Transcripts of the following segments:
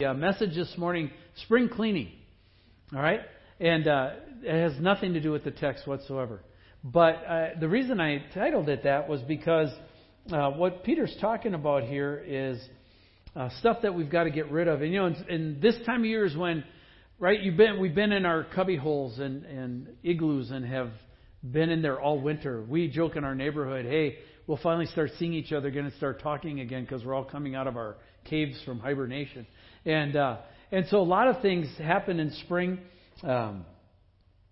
Message this morning, spring cleaning, all right? And it has nothing to do with the text whatsoever. But the reason I titled it that was because what Peter's talking about here is stuff that we've got to get rid of. And, you know, and this time of year is when, right, we've been in our cubby holes and igloos and have been in there all winter. We joke in our neighborhood, hey, we'll finally start seeing each other again and start talking again because we're all coming out of our caves from hibernation. And so a lot of things happen in spring.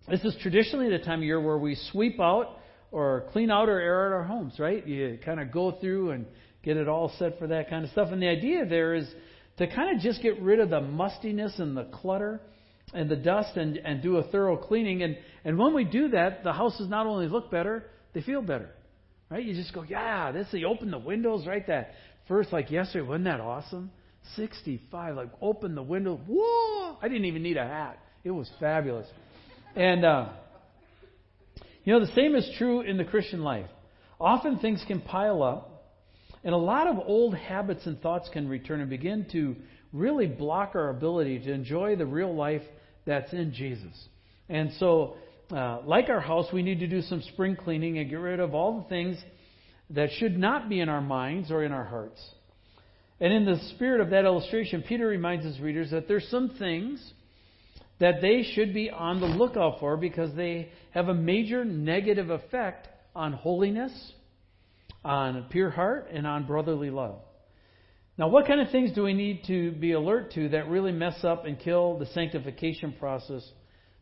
This is traditionally the time of year where we sweep out or clean out or air out our homes, right? You kind of go through and get it all set for that kind of stuff. And the idea there is to kind of just get rid of the mustiness and the clutter and the dust and do a thorough cleaning. And when we do that, the houses not only look better, they feel better, right? You just go, yeah, this, you open the windows, right? That first, like yesterday, wasn't that awesome? 65, like open the window. Whoa! I didn't even need a hat. It was fabulous. And, you know, the same is true in the Christian life. Often things can pile up, and a lot of old habits and thoughts can return and begin to really block our ability to enjoy the real life that's in Jesus. And so, like our house, we need to do some spring cleaning and get rid of all the things that should not be in our minds or in our hearts. And in the spirit of that illustration, Peter reminds his readers that there's some things that they should be on the lookout for because they have a major negative effect on holiness, on a pure heart, and on brotherly love. Now, what kind of things do we need to be alert to that really mess up and kill the sanctification process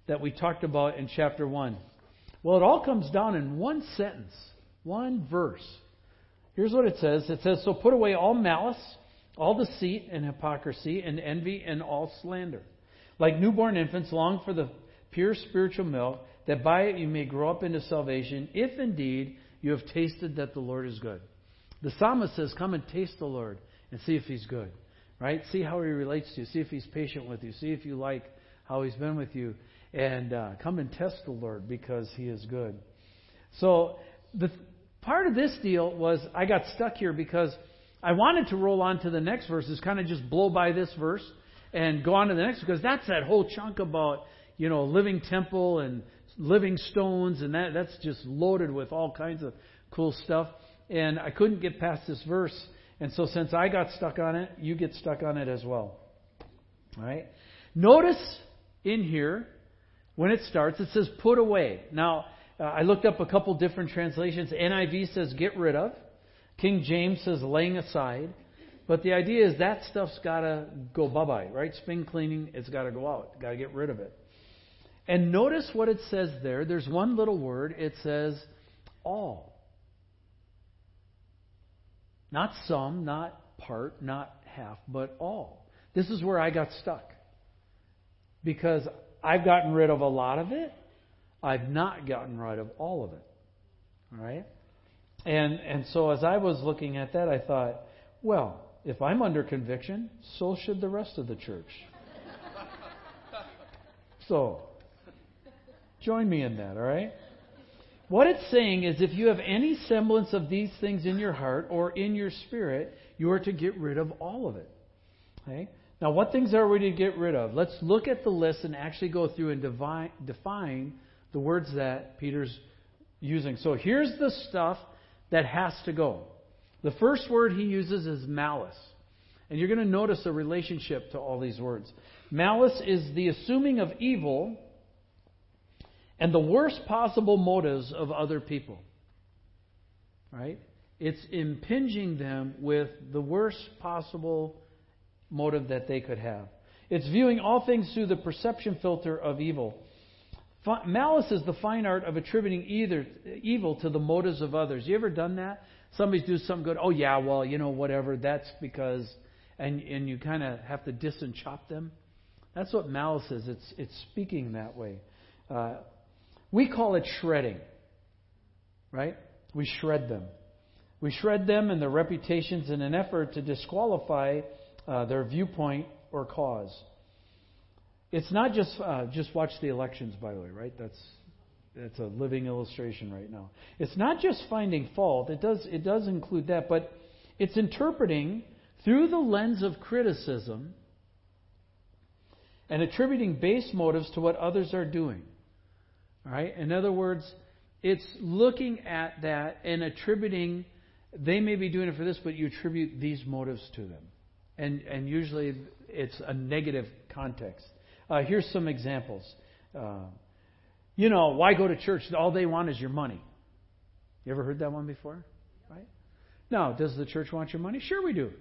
that we talked about in chapter 1? Well, it all comes down in one sentence, one verse. Here's what it says. It says, so put away all malice, all deceit and hypocrisy and envy and all slander. Like newborn infants, long for the pure spiritual milk, that by it you may grow up into salvation, if indeed you have tasted that the Lord is good. The psalmist says, come and taste the Lord and see if he's good. Right? See how he relates to you. See if he's patient with you. See if you like how he's been with you. And come and test the Lord because he is good. So the part of this deal was I got stuck here because I wanted to roll on to the next verse, is kind of just blow by this verse and go on to the next, because that's that whole chunk about, you know, living temple and living stones, and that's just loaded with all kinds of cool stuff. And I couldn't get past this verse, and so since I got stuck on it, you get stuck on it as well. All right? Notice in here, when it starts, it says put away. Now, I looked up a couple different translations. NIV says get rid of. King James says laying aside. But the idea is that stuff's got to go bye-bye, right? Spring cleaning, it's got to go out. Got to get rid of it. And notice what it says there. There's one little word. It says all. Not some, not part, not half, but all. This is where I got stuck. Because I've gotten rid of a lot of it. I've not gotten rid of all of it. All right? And so as I was looking at that, I thought, well, if I'm under conviction, so should the rest of the church. So, join me in that, all right? What it's saying is if you have any semblance of these things in your heart or in your spirit, you are to get rid of all of it. Okay? Now, what things are we to get rid of? Let's look at the list and actually go through and define the words that Peter's using. So here's the stuff that has to go. The first word he uses is malice. And you're going to notice a relationship to all these words. Malice is the assuming of evil and the worst possible motives of other people. Right? It's impinging them with the worst possible motive that they could have. It's viewing all things through the perception filter of evil. Malice is the fine art of attributing either evil to the motives of others. You ever done that? Somebody's doing something good. Oh, yeah, well, you know, whatever. That's because... And you kind of have to diss and chop them. That's what malice is. It's speaking that way. We call it shredding. Right? We shred them. We shred them and their reputations in an effort to disqualify their viewpoint or cause. It's not just watch the elections, by the way, right? That's a living illustration right now. It's not just finding fault. It does include that, but it's interpreting through the lens of criticism and attributing base motives to what others are doing. All right? In other words, it's looking at that and attributing, they may be doing it for this, but you attribute these motives to them. And usually it's a negative context. Here's some examples. You know, why go to church? All they want is your money. You ever heard that one before? Right? Now, does the church want your money? Sure we do.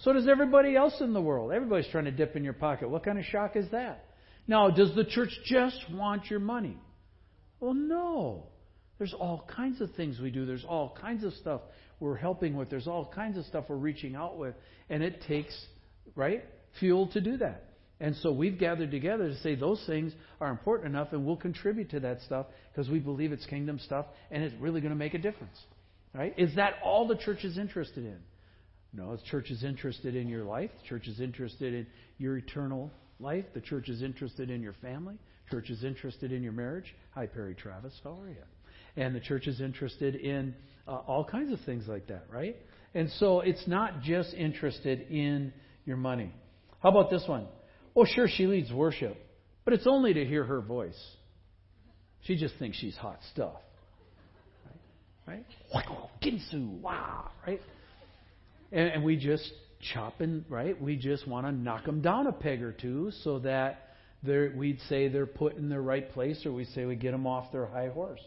So does everybody else in the world. Everybody's trying to dip in your pocket. What kind of shock is that? Now, does the church just want your money? Well, no. There's all kinds of things we do. There's all kinds of stuff we're helping with. There's all kinds of stuff we're reaching out with. And it takes, right, fuel to do that. And so we've gathered together to say those things are important enough and we'll contribute to that stuff because we believe it's kingdom stuff and it's really going to make a difference. Right? Is that all the church is interested in? No, the church is interested in your life. The church is interested in your eternal life. The church is interested in your family. The church is interested in your marriage. Hi, Perry Travis. How are you? And the church is interested in all kinds of things like that, right? And so it's not just interested in your money. How about this one? Oh, sure, she leads worship, but it's only to hear her voice. She just thinks she's hot stuff. Right? Ginsu, wow, right? And we just chop and, right? We just want to knock them down a peg or two so that we'd say they're put in their right place, or we say we get them off their high horse.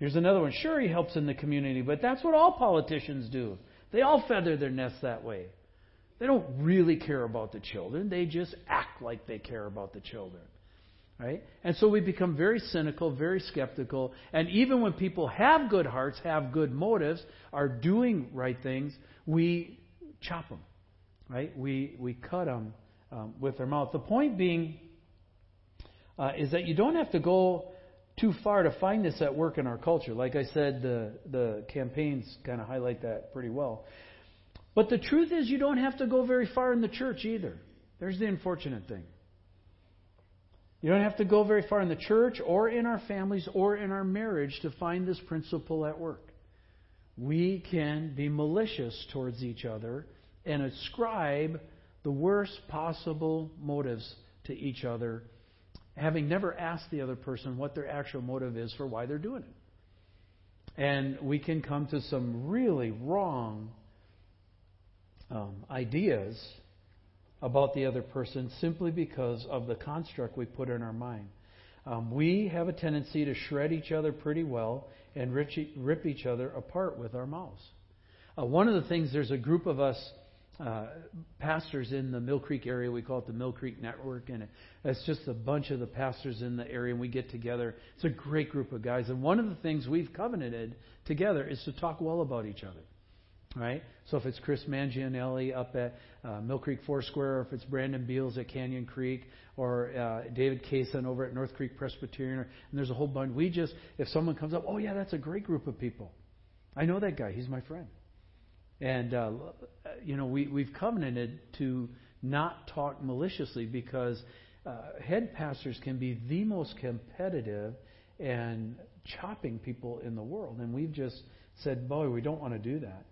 Here's another one. Sure, he helps in the community, but that's what all politicians do. They all feather their nests that way. They don't really care about the children. They just act like they care about the children. Right? And so we become very cynical, very skeptical. And even when people have good hearts, have good motives, are doing right things, we chop them. Right? We cut them with their mouth. The point being is that you don't have to go too far to find this at work in our culture. Like I said, the campaigns kind of highlight that pretty well. But the truth is you don't have to go very far in the church either. There's the unfortunate thing. You don't have to go very far in the church or in our families or in our marriage to find this principle at work. We can be malicious towards each other and ascribe the worst possible motives to each other, having never asked the other person what their actual motive is for why they're doing it. And we can come to some really wrong ideas about the other person simply because of the construct we put in our mind. We have a tendency to shred each other pretty well and rip each other apart with our mouths. One of the things, there's a group of us pastors in the Mill Creek area. We call it the Mill Creek Network, and it's just a bunch of the pastors in the area, and we get together. It's a great group of guys, and one of the things we've covenanted together is to talk well about each other. Right? So if it's Chris Mangianelli up at Mill Creek Foursquare, or if it's Brandon Beals at Canyon Creek, or David Kaysen over at North Creek Presbyterian, and there's a whole bunch. We just, if someone comes up, oh yeah, that's a great group of people. I know that guy. He's my friend. And, we've covenanted to not talk maliciously because head pastors can be the most competitive and chopping people in the world. And we've just said, boy, we don't want to do that.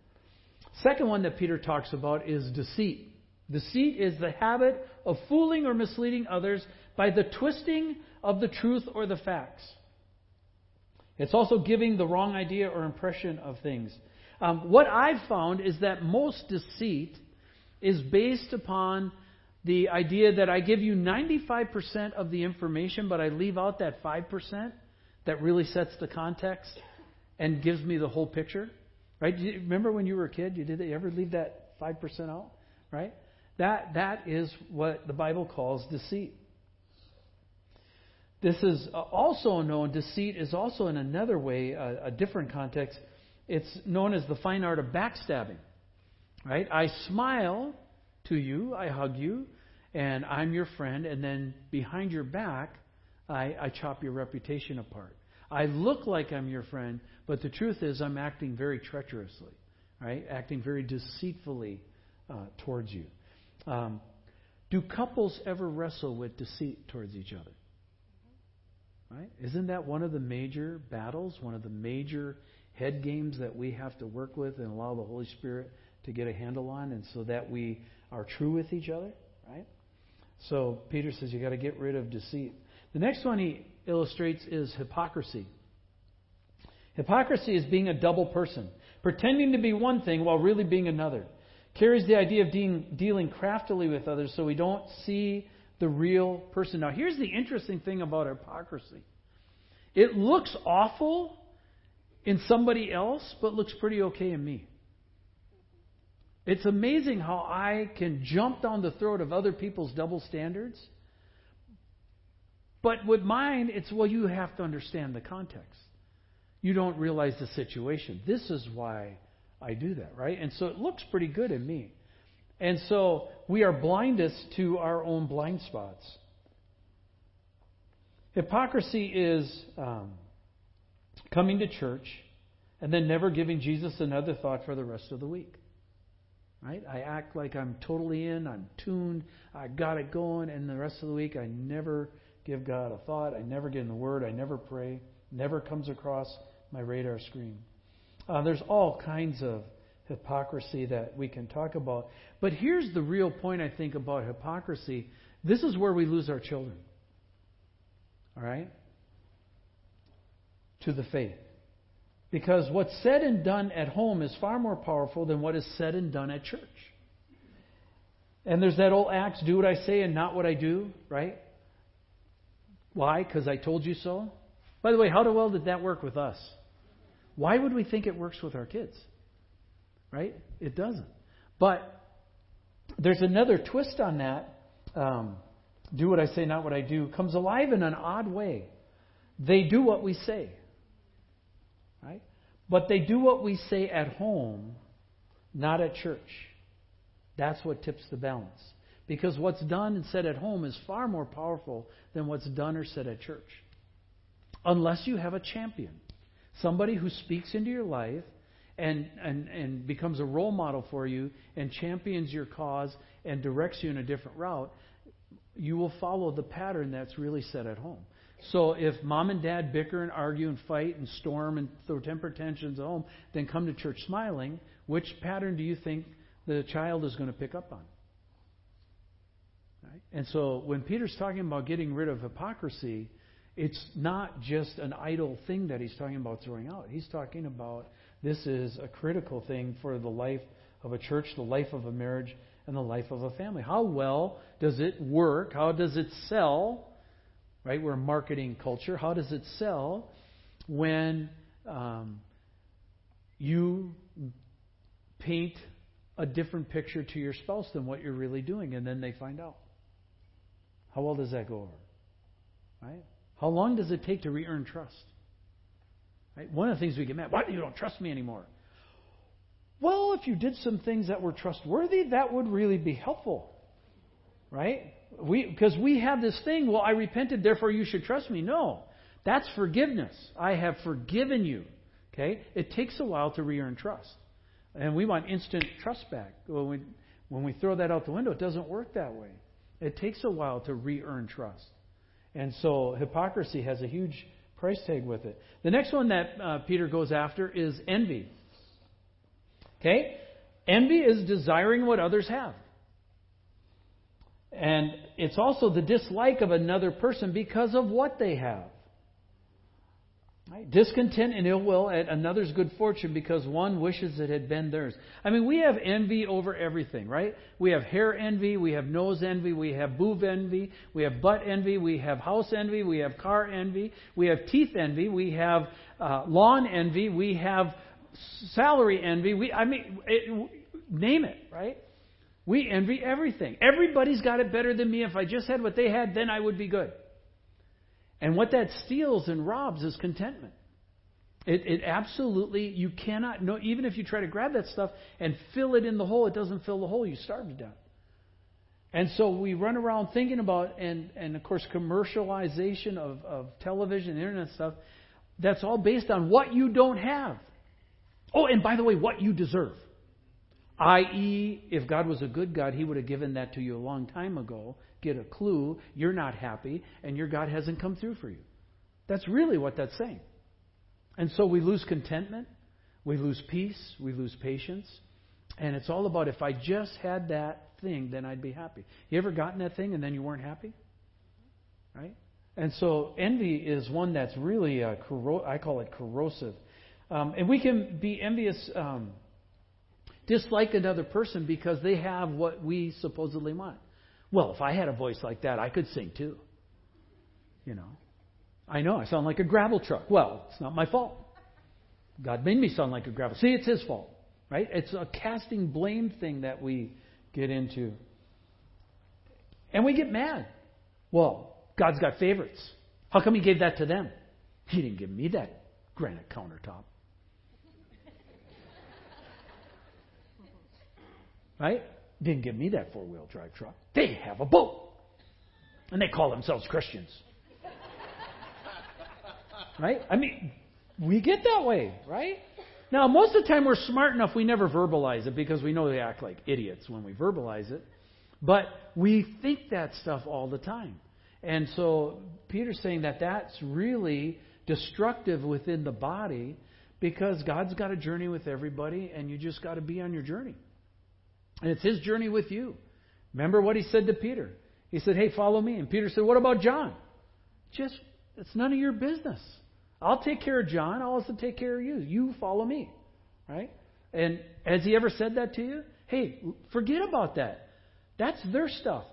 Second one that Peter talks about is deceit. Deceit is the habit of fooling or misleading others by the twisting of the truth or the facts. It's also giving the wrong idea or impression of things. What I've found is that most deceit is based upon the idea that I give you 95% of the information, but I leave out that 5% that really sets the context and gives me the whole picture. Right? Do you remember when you were a kid? You ever leave that 5% out? Right? That is what the Bible calls deceit. This is also known. Deceit is also in another way, a different context. It's known as the fine art of backstabbing. Right? I smile to you, I hug you, and I'm your friend, and then behind your back, I chop your reputation apart. I look like I'm your friend, but the truth is I'm acting very treacherously, right? Acting very deceitfully towards you. Do couples ever wrestle with deceit towards each other? Right? Isn't that one of the major battles, one of the major head games that we have to work with and allow the Holy Spirit to get a handle on, and so that we are true with each other, right? So Peter says you got to get rid of deceit. The next one he illustrates is hypocrisy. Hypocrisy is being a double person, pretending to be one thing while really being another. Carries the idea of dealing craftily with others so we don't see the real person. Now, here's the interesting thing about hypocrisy. It looks awful in somebody else, but looks pretty okay in me. It's amazing how I can jump down the throat of other people's double standards. But with mine, it's, well, you have to understand the context. You don't realize the situation. This is why I do that, right? And so it looks pretty good in me. And so we are blindest to our own blind spots. Hypocrisy is coming to church and then never giving Jesus another thought for the rest of the week. Right? I act like I'm totally in, I'm tuned, I got it going, and the rest of the week I never give God a thought, I never get in the Word, I never pray, never comes across my radar screen. There's all kinds of hypocrisy that we can talk about. But here's the real point, I think, about hypocrisy. This is where we lose our children. All right? To the faith. Because what's said and done at home is far more powerful than what is said and done at church. And there's that old axe, do what I say and not what I do, right? Why? Because I told you so. By the way, how well did that work with us? Why would we think it works with our kids? Right? It doesn't. But there's another twist on that. Do what I say, not what I do, comes alive in an odd way. They do what we say. Right? But they do what we say at home, not at church. That's what tips the balance. Because what's done and said at home is far more powerful than what's done or said at church. Unless you have a champion. Somebody who speaks into your life and becomes a role model for you and champions your cause and directs you in a different route, you will follow the pattern that's really set at home. So if mom and dad bicker and argue and fight and storm and throw temper tantrums at home, then come to church smiling, which pattern do you think the child is going to pick up on? Right? And so when Peter's talking about getting rid of hypocrisy, it's not just an idle thing that he's talking about throwing out. He's talking about this is a critical thing for the life of a church, the life of a marriage, and the life of a family. How well does it work? How does it sell? Right? We're a marketing culture. How does it sell when you paint a different picture to your spouse than what you're really doing, and then they find out? How well does that go over? Right? How long does it take to re-earn trust? Right? One of the things we get mad, why do you don't trust me anymore? Well, if you did some things that were trustworthy, that would really be helpful. Right? Because we have this thing, well, I repented, therefore you should trust me. No, that's forgiveness. I have forgiven you. Okay? It takes a while to re-earn trust. And we want instant trust back. When we throw that out the window, it doesn't work that way. It takes a while to re-earn trust. And so hypocrisy has a huge price tag with it. The next one that Peter goes after is envy. Okay? Envy is desiring what others have. And it's also the dislike of another person because of what they have. Right? Discontent and ill will at another's good fortune because one wishes it had been theirs. I mean, we have envy over everything, right? We have hair envy, we have nose envy, we have boob envy, we have butt envy, we have house envy, we have car envy, we have teeth envy, we have lawn envy, we have salary envy. Name it, right? We envy everything. Everybody's got it better than me. If I just had what they had, then I would be good. And what that steals and robs is contentment. It absolutely, you cannot know, even if you try to grab that stuff and fill it in the hole, it doesn't fill the hole. You starve to death. And so we run around thinking about, and of course, commercialization of television, internet stuff, that's all based on what you don't have. Oh, and by the way, what you deserve. I.e., if God was a good God, He would have given that to you a long time ago. Get a clue, you're not happy, and your God hasn't come through for you. That's really what that's saying. And so we lose contentment, we lose peace, we lose patience, and it's all about if I just had that, thing, then I'd be happy. You ever gotten that thing and then you weren't happy? Right? And so envy is one that's really, I call it corrosive. And we can be envious, dislike another person because they have what we supposedly want. Well, if I had a voice like that, I could sing too. You know, I sound like a gravel truck. Well, it's not my fault. God made me sound like a gravel. See, it's His fault, right? It's a casting blame thing that we get into. And we get mad. Well, God's got favorites. How come He gave that to them? He didn't give me that granite countertop. Right? Didn't give me that four-wheel drive truck. They have a boat. And they call themselves Christians. Right? I mean, we get that way, right? Now, most of the time we're smart enough, we never verbalize it because we know they act like idiots when we verbalize it. But we think that stuff all the time. And so Peter's saying that that's really destructive within the body because God's got a journey with everybody and you just got to be on your journey. And it's His journey with you. Remember what He said to Peter. He said, hey, follow me. And Peter said, what about John? Just, it's none of your business. I'll take care of John. I'll also take care of you. You follow me. Right? And has He ever said that to you? Hey, forget about that. That's their stuff.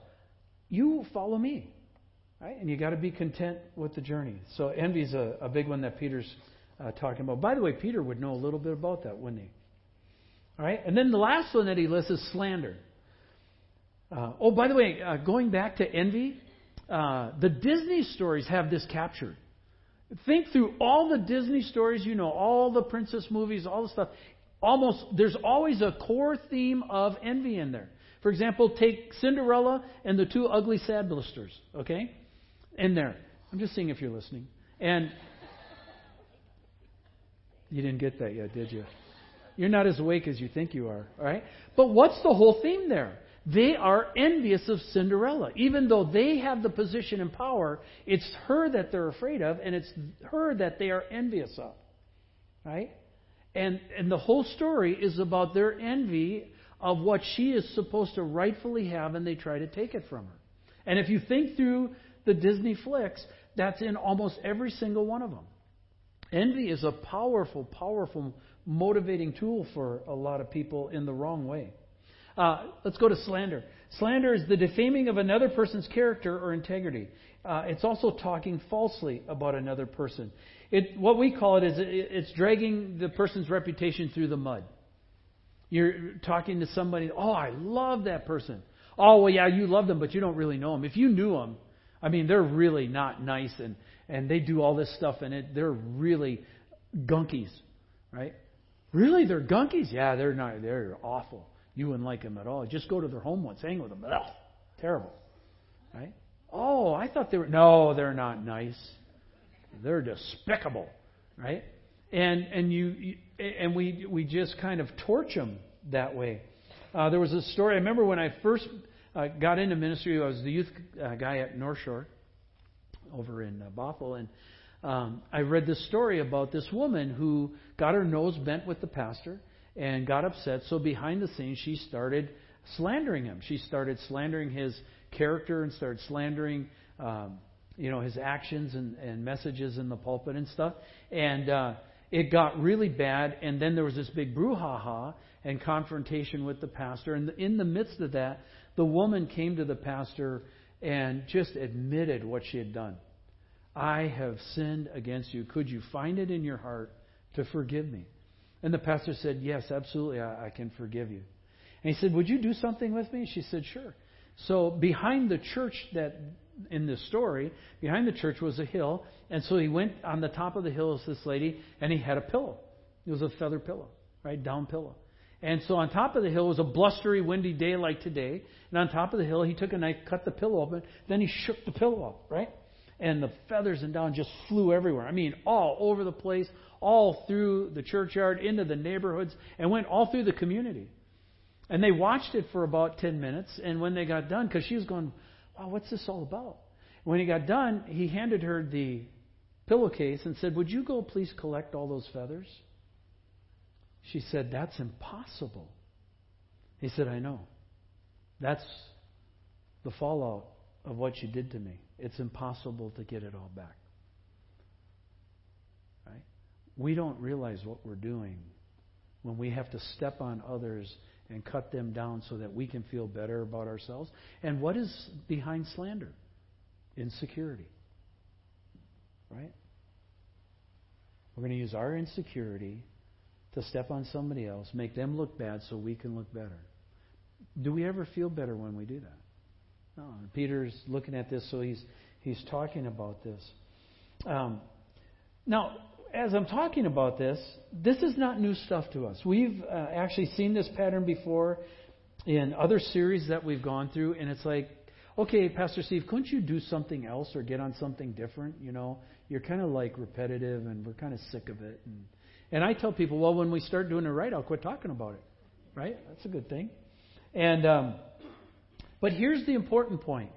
You follow me. Right? And you got to be content with the journey. So envy is a big one that Peter's talking about. By the way, Peter would know a little bit about that, wouldn't he? All right? And then the last one that he lists is slander. Oh, by the way, going back to envy, the Disney stories have this captured. Think through all the Disney stories, you know, all the princess movies, all the stuff. Almost, there's always a core theme of envy in there. For example, take Cinderella and the Two Ugly Sadlisters, okay? In there. I'm just seeing if you're listening. And you didn't get that yet, did you? You're not as awake as you think you are, all right? But what's the whole theme there? They are envious of Cinderella. Even though they have the position and power, it's her that they're afraid of, and it's her that they are envious of. Right? And the whole story is about their envy of what she is supposed to rightfully have, and they try to take it from her. And if you think through the Disney flicks, that's in almost every single one of them. Envy is a powerful, powerful motivating tool for a lot of people in the wrong way. Let's go to slander. Slander is the defaming of another person's character or integrity. It's also talking falsely about another person. What we call it is it's dragging the person's reputation through the mud. You're talking to somebody, oh, I love that person. Oh, well, yeah, you love them, but you don't really know them. If you knew them, I mean, they're really not nice, and they do all this stuff, and they're really gunkies, right? Really, they're gunkies? Yeah, they're not. They're awful. You wouldn't like them at all. Just go to their home once, hang with them. Ugh, terrible, right? Oh, I thought they were. No, they're not nice. They're despicable, right? And we just kind of torch them that way. There was a story. I remember when I first got into ministry. I was the youth guy at North Shore, over in Bothell, and I read this story about this woman who got her nose bent with the pastor. And got upset, so behind the scenes she started slandering him. She started slandering his character and started slandering, his actions and messages in the pulpit and stuff. And it got really bad. And then there was this big brouhaha and confrontation with the pastor. And in the midst of that, the woman came to the pastor and just admitted what she had done. I have sinned against you. Could you find it in your heart to forgive me? And the pastor said, yes, absolutely, I can forgive you. And he said, would you do something with me? She said, sure. So behind the church that in this story, behind the church was a hill. And so he went on the top of the hill with this lady, and he had a pillow. It was a feather pillow, right, down pillow. And so on top of the hill was a blustery, windy day like today. And on top of the hill, he took a knife, cut the pillow open. Then he shook the pillow up, right? And the feathers and down just flew everywhere. I mean, all over the place, all through the churchyard, into the neighborhoods, and went all through the community. And they watched it for about 10 minutes. And when they got done, because she was going, wow, what's this all about? When he got done, he handed her the pillowcase and said, would you go please collect all those feathers? She said, that's impossible. He said, I know. That's the fallout of what you did to me. It's impossible to get it all back. Right? We don't realize what we're doing when we have to step on others and cut them down so that we can feel better about ourselves. And what is behind slander? Insecurity. Right? We're going to use our insecurity to step on somebody else, make them look bad so we can look better. Do we ever feel better when we do that? No. And Peter's looking at this, so he's talking about this. Now, as I'm talking about this, this is not new stuff to us. We've actually seen this pattern before in other series that we've gone through, and it's like, okay, Pastor Steve, couldn't you do something else or get on something different? You know, you're kind of like repetitive, and we're kind of sick of it. And I tell people, well, when we start doing it right, I'll quit talking about it. Right? That's a good thing. And but here's the important point.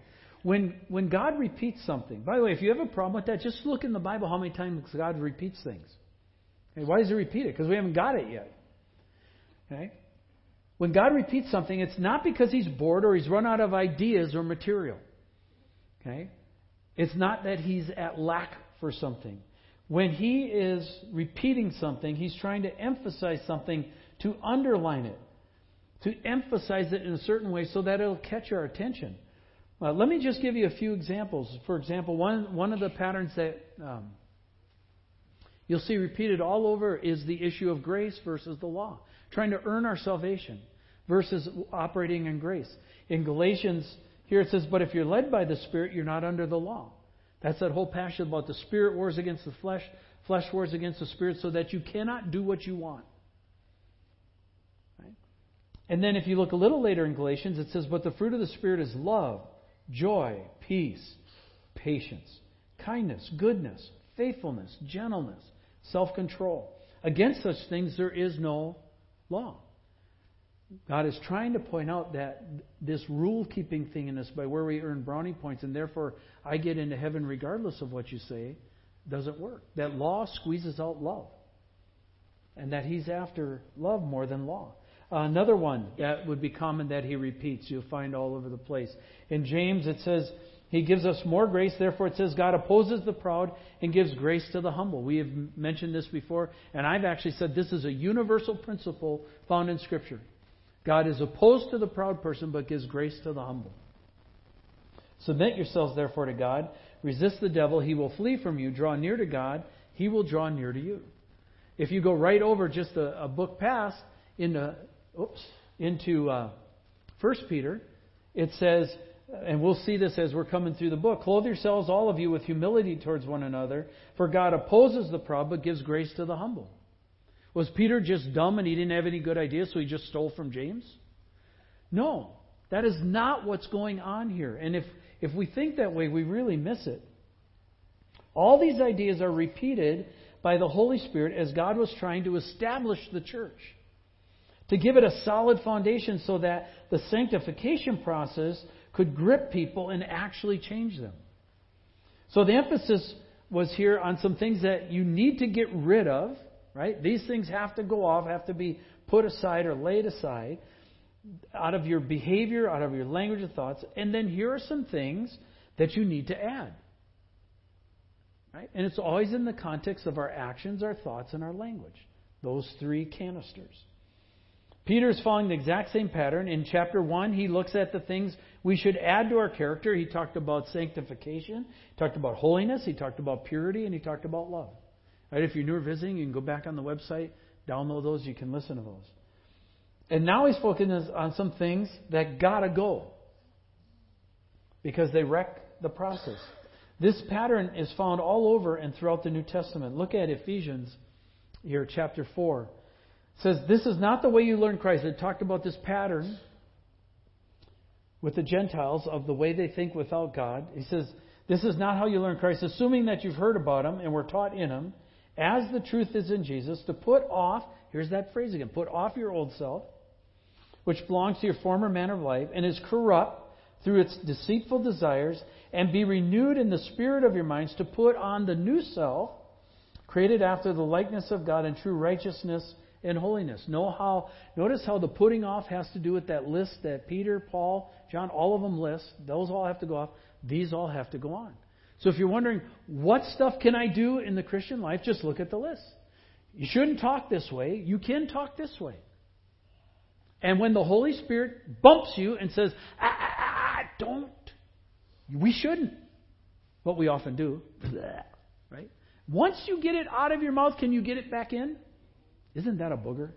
When God repeats something, by the way, if you have a problem with that, just look in the Bible how many times God repeats things. Okay, why does He repeat it? Because we haven't got it yet. Okay? When God repeats something, it's not because He's bored or He's run out of ideas or material. Okay? It's not that He's at lack for something. When He is repeating something, He's trying to emphasize something to underline it, to emphasize it in a certain way so that it'll catch our attention. Well, let me just give you a few examples. For example, one of the patterns that you'll see repeated all over is the issue of grace versus the law, trying to earn our salvation versus operating in grace. In Galatians, here it says, "But if you're led by the Spirit, you're not under the law." That's that whole passage about the Spirit wars against the flesh, flesh wars against the Spirit, so that you cannot do what you want. Right? And then if you look a little later in Galatians, it says, "But the fruit of the Spirit is love, joy, peace, patience, kindness, goodness, faithfulness, gentleness, self-control. Against such things there is no law." God is trying to point out that this rule-keeping thing in us, by where we earn brownie points, and therefore I get into heaven regardless of what you say, doesn't work. That law squeezes out love, and that He's after love more than law. Another one that would be common that He repeats, you'll find all over the place. In James it says, He gives us more grace, therefore it says, "God opposes the proud and gives grace to the humble." We have mentioned this before, and I've actually said this is a universal principle found in Scripture. God is opposed to the proud person, but gives grace to the humble. "Submit yourselves, therefore, to God. Resist the devil. He will flee from you. Draw near to God. He will draw near to you." If you go right over just a book past into 1 Peter, it says, and we'll see this as we're coming through the book, "Clothe yourselves, all of you, with humility towards one another, for God opposes the proud, but gives grace to the humble." Was Peter just dumb and he didn't have any good ideas, so he just stole from James? No, that is not what's going on here. And if we think that way, we really miss it. All these ideas are repeated by the Holy Spirit as God was trying to establish the church, to give it a solid foundation so that the sanctification process could grip people and actually change them. So the emphasis was here on some things that you need to get rid of. Right? These things have to go off, have to be put aside or laid aside out of your behavior, out of your language and thoughts. And then here are some things that you need to add. Right? And it's always in the context of our actions, our thoughts, and our language. Those three canisters. Peter is following the exact same pattern. In chapter 1, he looks at the things we should add to our character. He talked about sanctification, he talked about holiness, he talked about purity, and he talked about love. Right, if you're new or visiting, you can go back on the website, download those, you can listen to those. And now he's focusing on some things that gotta go because they wreck the process. This pattern is found all over and throughout the New Testament. Look at Ephesians here, chapter 4. It says, "This is not the way you learn Christ." It talked about this pattern with the Gentiles of the way they think without God. He says, "This is not how you learn Christ, assuming that you've heard about Him and were taught in Him, as the truth is in Jesus, to put off," here's that phrase again, "put off your old self, which belongs to your former manner of life and is corrupt through its deceitful desires, and be renewed in the spirit of your minds to put on the new self, created after the likeness of God in true righteousness and holiness. Notice how the putting off has to do with that list that Peter, Paul, John, all of them list. Those all have to go off. These all have to go on. So if you're wondering, what stuff can I do in the Christian life? Just look at the list. You shouldn't talk this way. You can talk this way. And when the Holy Spirit bumps you and says, don't. We shouldn't. But we often do. Right? Once you get it out of your mouth, can you get it back in? Isn't that a booger?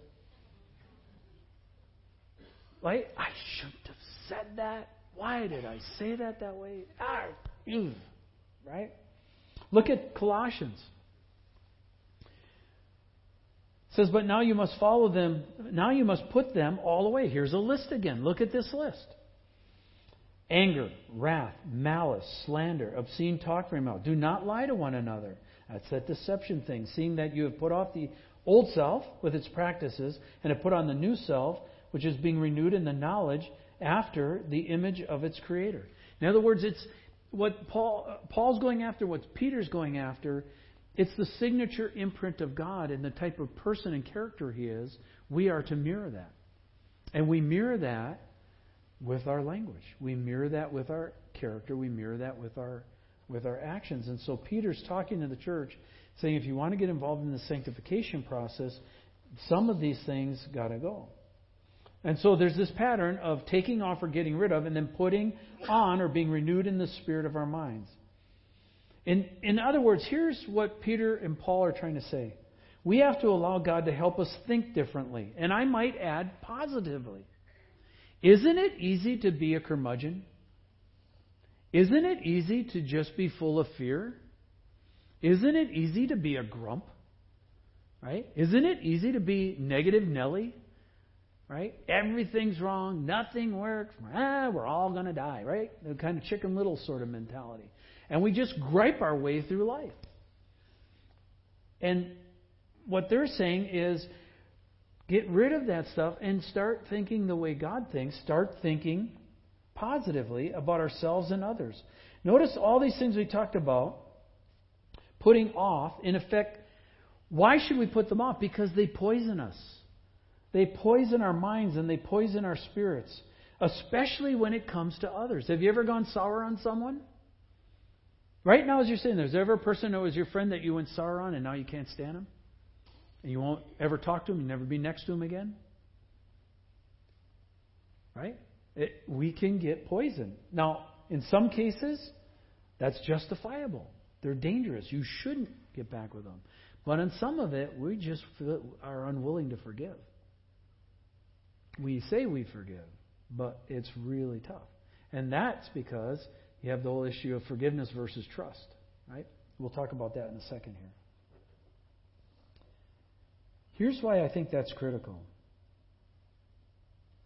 Right? I shouldn't have said that. Why did I say that way? Right? Look at Colossians. It says, but now you must follow them. Now you must put them all away. Here's a list again. Look at this list. Anger, wrath, malice, slander, obscene talk from your mouth. Do not lie to one another. That's that deception thing. Seeing that you have put off the old self with its practices and have put on the new self, which is being renewed in the knowledge after the image of its creator. In other words, it's what Paul's going after, what Peter's going after. It's the signature imprint of God and the type of person and character he is. We are to mirror that. And we mirror that with our language. We mirror that with our character. We mirror that with our actions. And so Peter's talking to the church, saying if you want to get involved in the sanctification process, some of these things got to go. And so there's this pattern of taking off or getting rid of and then putting on or being renewed in the spirit of our minds. In other words, here's what Peter and Paul are trying to say. We have to allow God to help us think differently. And I might add positively. Isn't it easy to be a curmudgeon? Isn't it easy to just be full of fear? Isn't it easy to be a grump? Right? Isn't it easy to be negative Nelly? Right? Everything's wrong. Nothing works. We're all going to die. Right? The kind of Chicken Little sort of mentality. And we just gripe our way through life. And what they're saying is, get rid of that stuff and start thinking the way God thinks. Start thinking positively about ourselves and others. Notice all these things we talked about, putting off, in effect, why should we put them off? Because they poison us. They poison our minds and they poison our spirits, especially when it comes to others. Have you ever gone sour on someone? Right now as you're sitting there, is there ever a person who was your friend that you went sour on and now you can't stand them? And you won't ever talk to him, you'll never be next to him again? Right? We can get poisoned. Now, in some cases, that's justifiable. They're dangerous. You shouldn't get back with them. But in some of it, we just are unwilling to forgive. We say we forgive, but it's really tough. And that's because you have the whole issue of forgiveness versus trust. Right? We'll talk about that in a second here. Here's why I think that's critical.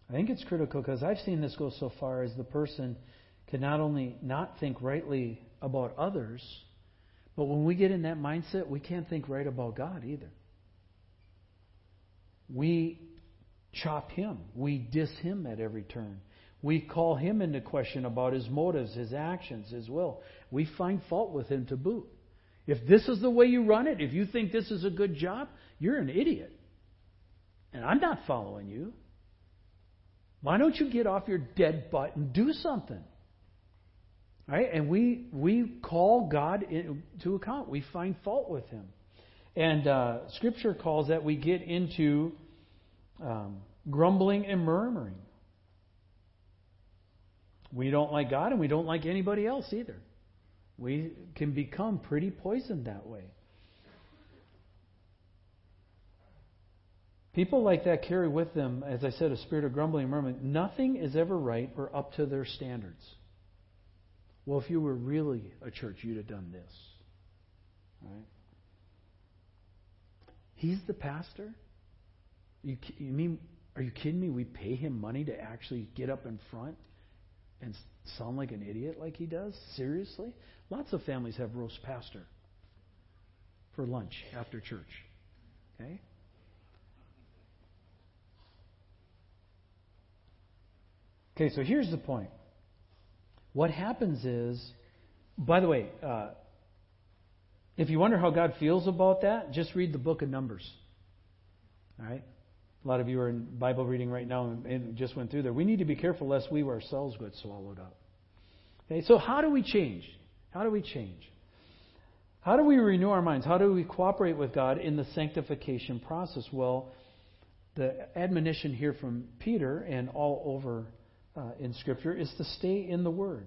I think it's critical because I've seen this go so far as the person can not only not think rightly about others, but when we get in that mindset, we can't think right about God either. We chop him. We diss him at every turn. We call him into question about his motives, his actions, his will. We find fault with him to boot. If this is the way you run it, if you think this is a good job, you're an idiot. And I'm not following you. Why don't you get off your dead butt and do something? Right? And we call God to account. We find fault with him. And Scripture calls that we get into grumbling and murmuring. We don't like God and we don't like anybody else either. We can become pretty poisoned that way. People like that carry with them, as I said, a spirit of grumbling and murmuring. Nothing is ever right or up to their standards. Well, if you were really a church, you'd have done this. Right? He's the pastor? You mean, are you kidding me? We pay him money to actually get up in front and sound like an idiot like he does? Seriously? Lots of families have roast pastor for lunch after church. Okay? Okay, so here's the point. What happens is, by the way, if you wonder how God feels about that, just read the book of Numbers. All right? A lot of you are in Bible reading right now and just went through there. We need to be careful lest we ourselves get swallowed up. Okay, so how do we change? How do we change? How do we renew our minds? How do we cooperate with God in the sanctification process? Well, the admonition here from Peter and all over in Scripture is to stay in the Word.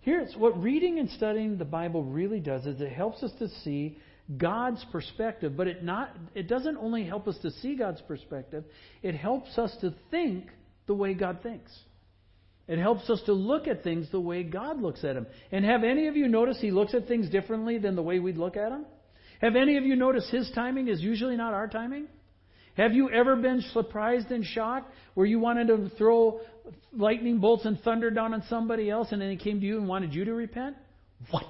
Here's what reading and studying the Bible really does is it helps us to see God's perspective, but it doesn't only help us to see God's perspective, it helps us to think the way God thinks. It helps us to look at things the way God looks at them. And have any of you noticed He looks at things differently than the way we look at them? Have any of you noticed His timing is usually not our timing? Have you ever been surprised and shocked where you wanted to throw lightning bolts and thunder down on somebody else and then He came to you and wanted you to repent? What?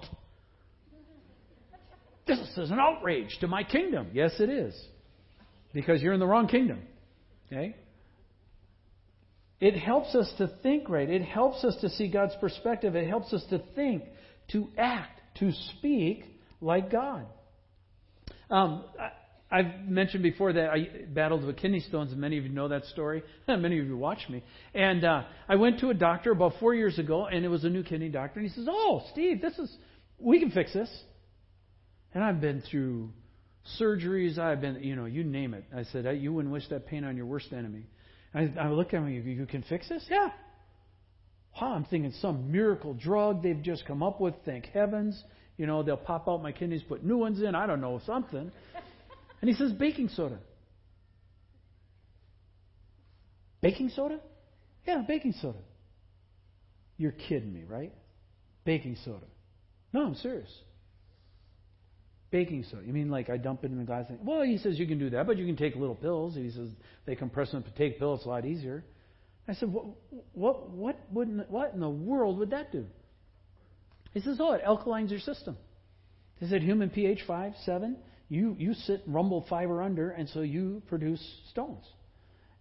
This is an outrage to my kingdom. Yes, it is. Because you're in the wrong kingdom. Okay? It helps us to think right. It helps us to see God's perspective. It helps us to think, to act, to speak like God. I've mentioned before that I battled with kidney stones, and many of you know that story. Many of you watch me. And I went to a doctor about 4 years ago, and it was a new kidney doctor. And he says, "Oh, Steve, we can fix this." And I've been through surgeries. I've been, you name it. I said, "You wouldn't wish that pain on your worst enemy." I look at him, you can fix this? Yeah. Wow, I'm thinking some miracle drug they've just come up with, thank heavens. They'll pop out my kidneys, put new ones in, I don't know, something. And he says, "Baking soda." Baking soda? Yeah, baking soda. You're kidding me, right? Baking soda. No, I'm serious. Baking soda. You mean like I dump it in the glass? Well, he says you can do that, but you can take little pills. He says they compress them to take pills. It's a lot easier. I said, what in the world would that do? He says, "Oh, it alkalines your system." He said, "Human pH 5, 7, you sit rumble 5 or under, and so you produce stones."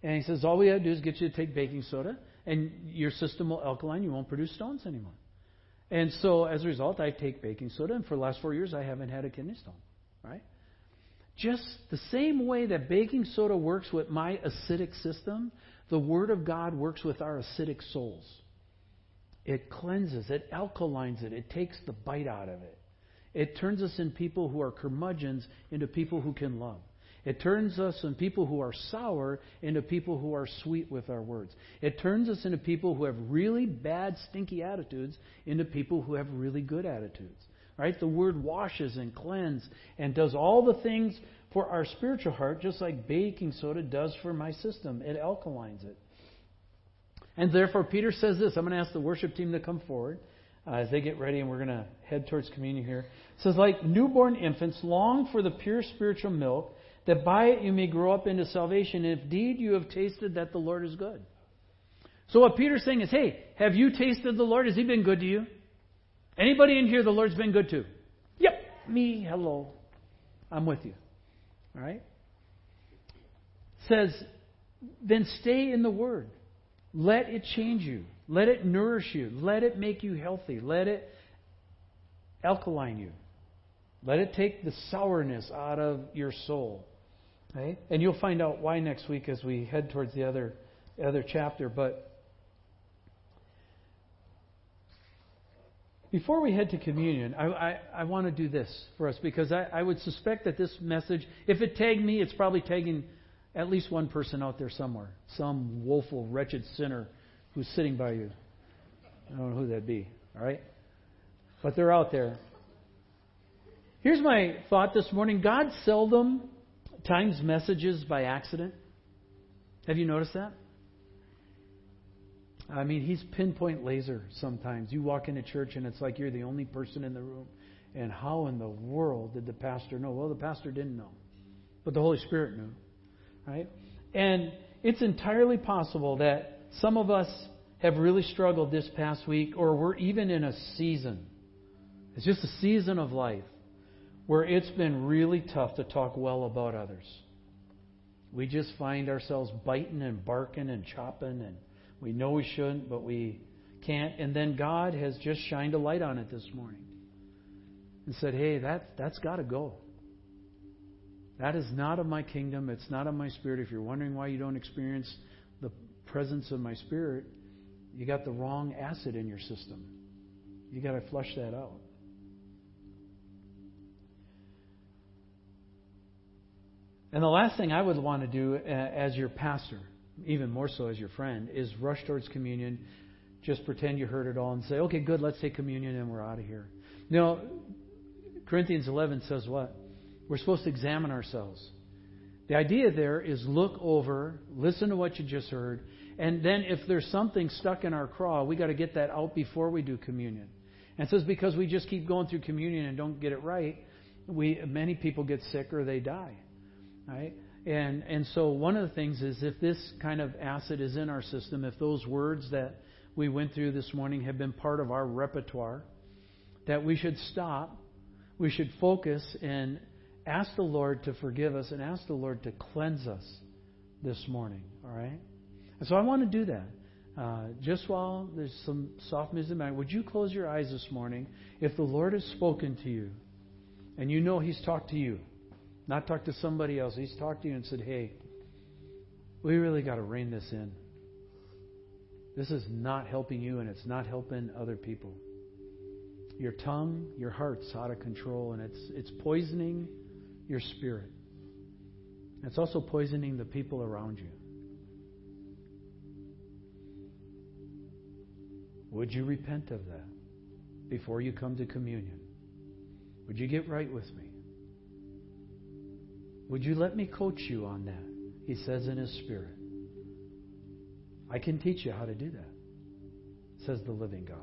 And he says, "All we have to do is get you to take baking soda, and your system will alkaline. You won't produce stones anymore." And so, as a result, I take baking soda, and for the last 4 years, I haven't had a kidney stone, right? Just the same way that baking soda works with my acidic system, the Word of God works with our acidic souls. It cleanses, it alkalines it, it takes the bite out of it. It turns us in people who are curmudgeons into people who can love. It turns us in people who are sour into people who are sweet with our words. It turns us into people who have really bad, stinky attitudes into people who have really good attitudes. Right? The Word washes and cleanses and does all the things for our spiritual heart, just like baking soda does for my system. It alkalines it. And therefore, Peter says this. I'm going to ask the worship team to come forward as they get ready, and we're going to head towards communion here. It says, "Like newborn infants, long for the pure spiritual milk, that by it you may grow up into salvation, if indeed you have tasted that the Lord is good." So what Peter's saying is, hey, have you tasted the Lord? Has He been good to you? Anybody in here the Lord's been good to? Yep, me, hello. I'm with you. All right? Says, then stay in the Word. Let it change you. Let it nourish you. Let it make you healthy. Let it alkaline you. Let it take the sourness out of your soul. Okay? And you'll find out why next week as we head towards the other chapter. But before we head to communion, I want to do this for us, because I would suspect that this message, if it tagged me, it's probably tagging at least one person out there somewhere. Some woeful, wretched sinner who's sitting by you. I don't know who that'd be. All right? But they're out there. Here's my thought this morning. God seldom times messages by accident. Have you noticed that? I mean, He's pinpoint laser sometimes. You walk into church and it's like you're the only person in the room. And how in the world did the pastor know? Well, the pastor didn't know. But the Holy Spirit knew. Right? And it's entirely possible that some of us have really struggled this past week, or we're even in a season. It's just a season of life where it's been really tough to talk well about others. We just find ourselves biting and barking and chopping, and we know we shouldn't, but we can't. And then God has just shined a light on it this morning and said, hey, that's got to go. That is not of my kingdom. It's not of my spirit. If you're wondering why you don't experience the presence of my spirit, you got the wrong acid in your system. You got to flush that out. And the last thing I would want to do as your pastor, even more so as your friend, is rush towards communion. Just pretend you heard it all and say, okay, good, let's take communion and we're out of here. No, Corinthians 11 says what? We're supposed to examine ourselves. The idea there is look over, listen to what you just heard, and then if there's something stuck in our craw, we got to get that out before we do communion. And so it's because we just keep going through communion and don't get it right, many people get sick or they die. Right? And so one of the things is if this kind of acid is in our system, if those words that we went through this morning have been part of our repertoire, that we should stop, we should focus and ask the Lord to forgive us and ask the Lord to cleanse us this morning. All right? And so I want to do that. Just while there's some soft music, would you close your eyes this morning? If the Lord has spoken to you and you know He's talked to you, not talked to somebody else, He's talked to you and said, hey, we really got to rein this in. This is not helping you and it's not helping other people. Your tongue, your heart's out of control and it's poisoning your spirit. It's also poisoning the people around you. Would you repent of that before you come to communion? Would you get right with me? Would you let me coach you on that? He says in His Spirit. I can teach you how to do that, says the living God.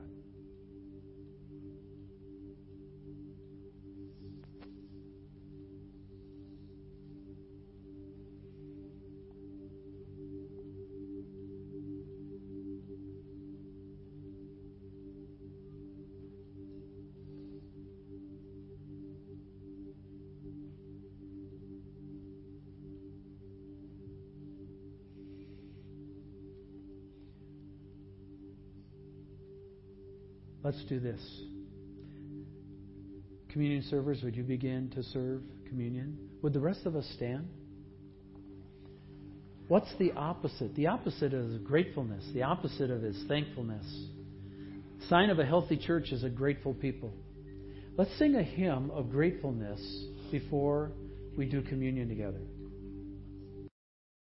Let's do this. Communion servers, would you begin to serve communion? Would the rest of us stand? What's the opposite? The opposite is gratefulness. The opposite of is thankfulness. Sign of a healthy church is a grateful people. Let's sing a hymn of gratefulness before we do communion together.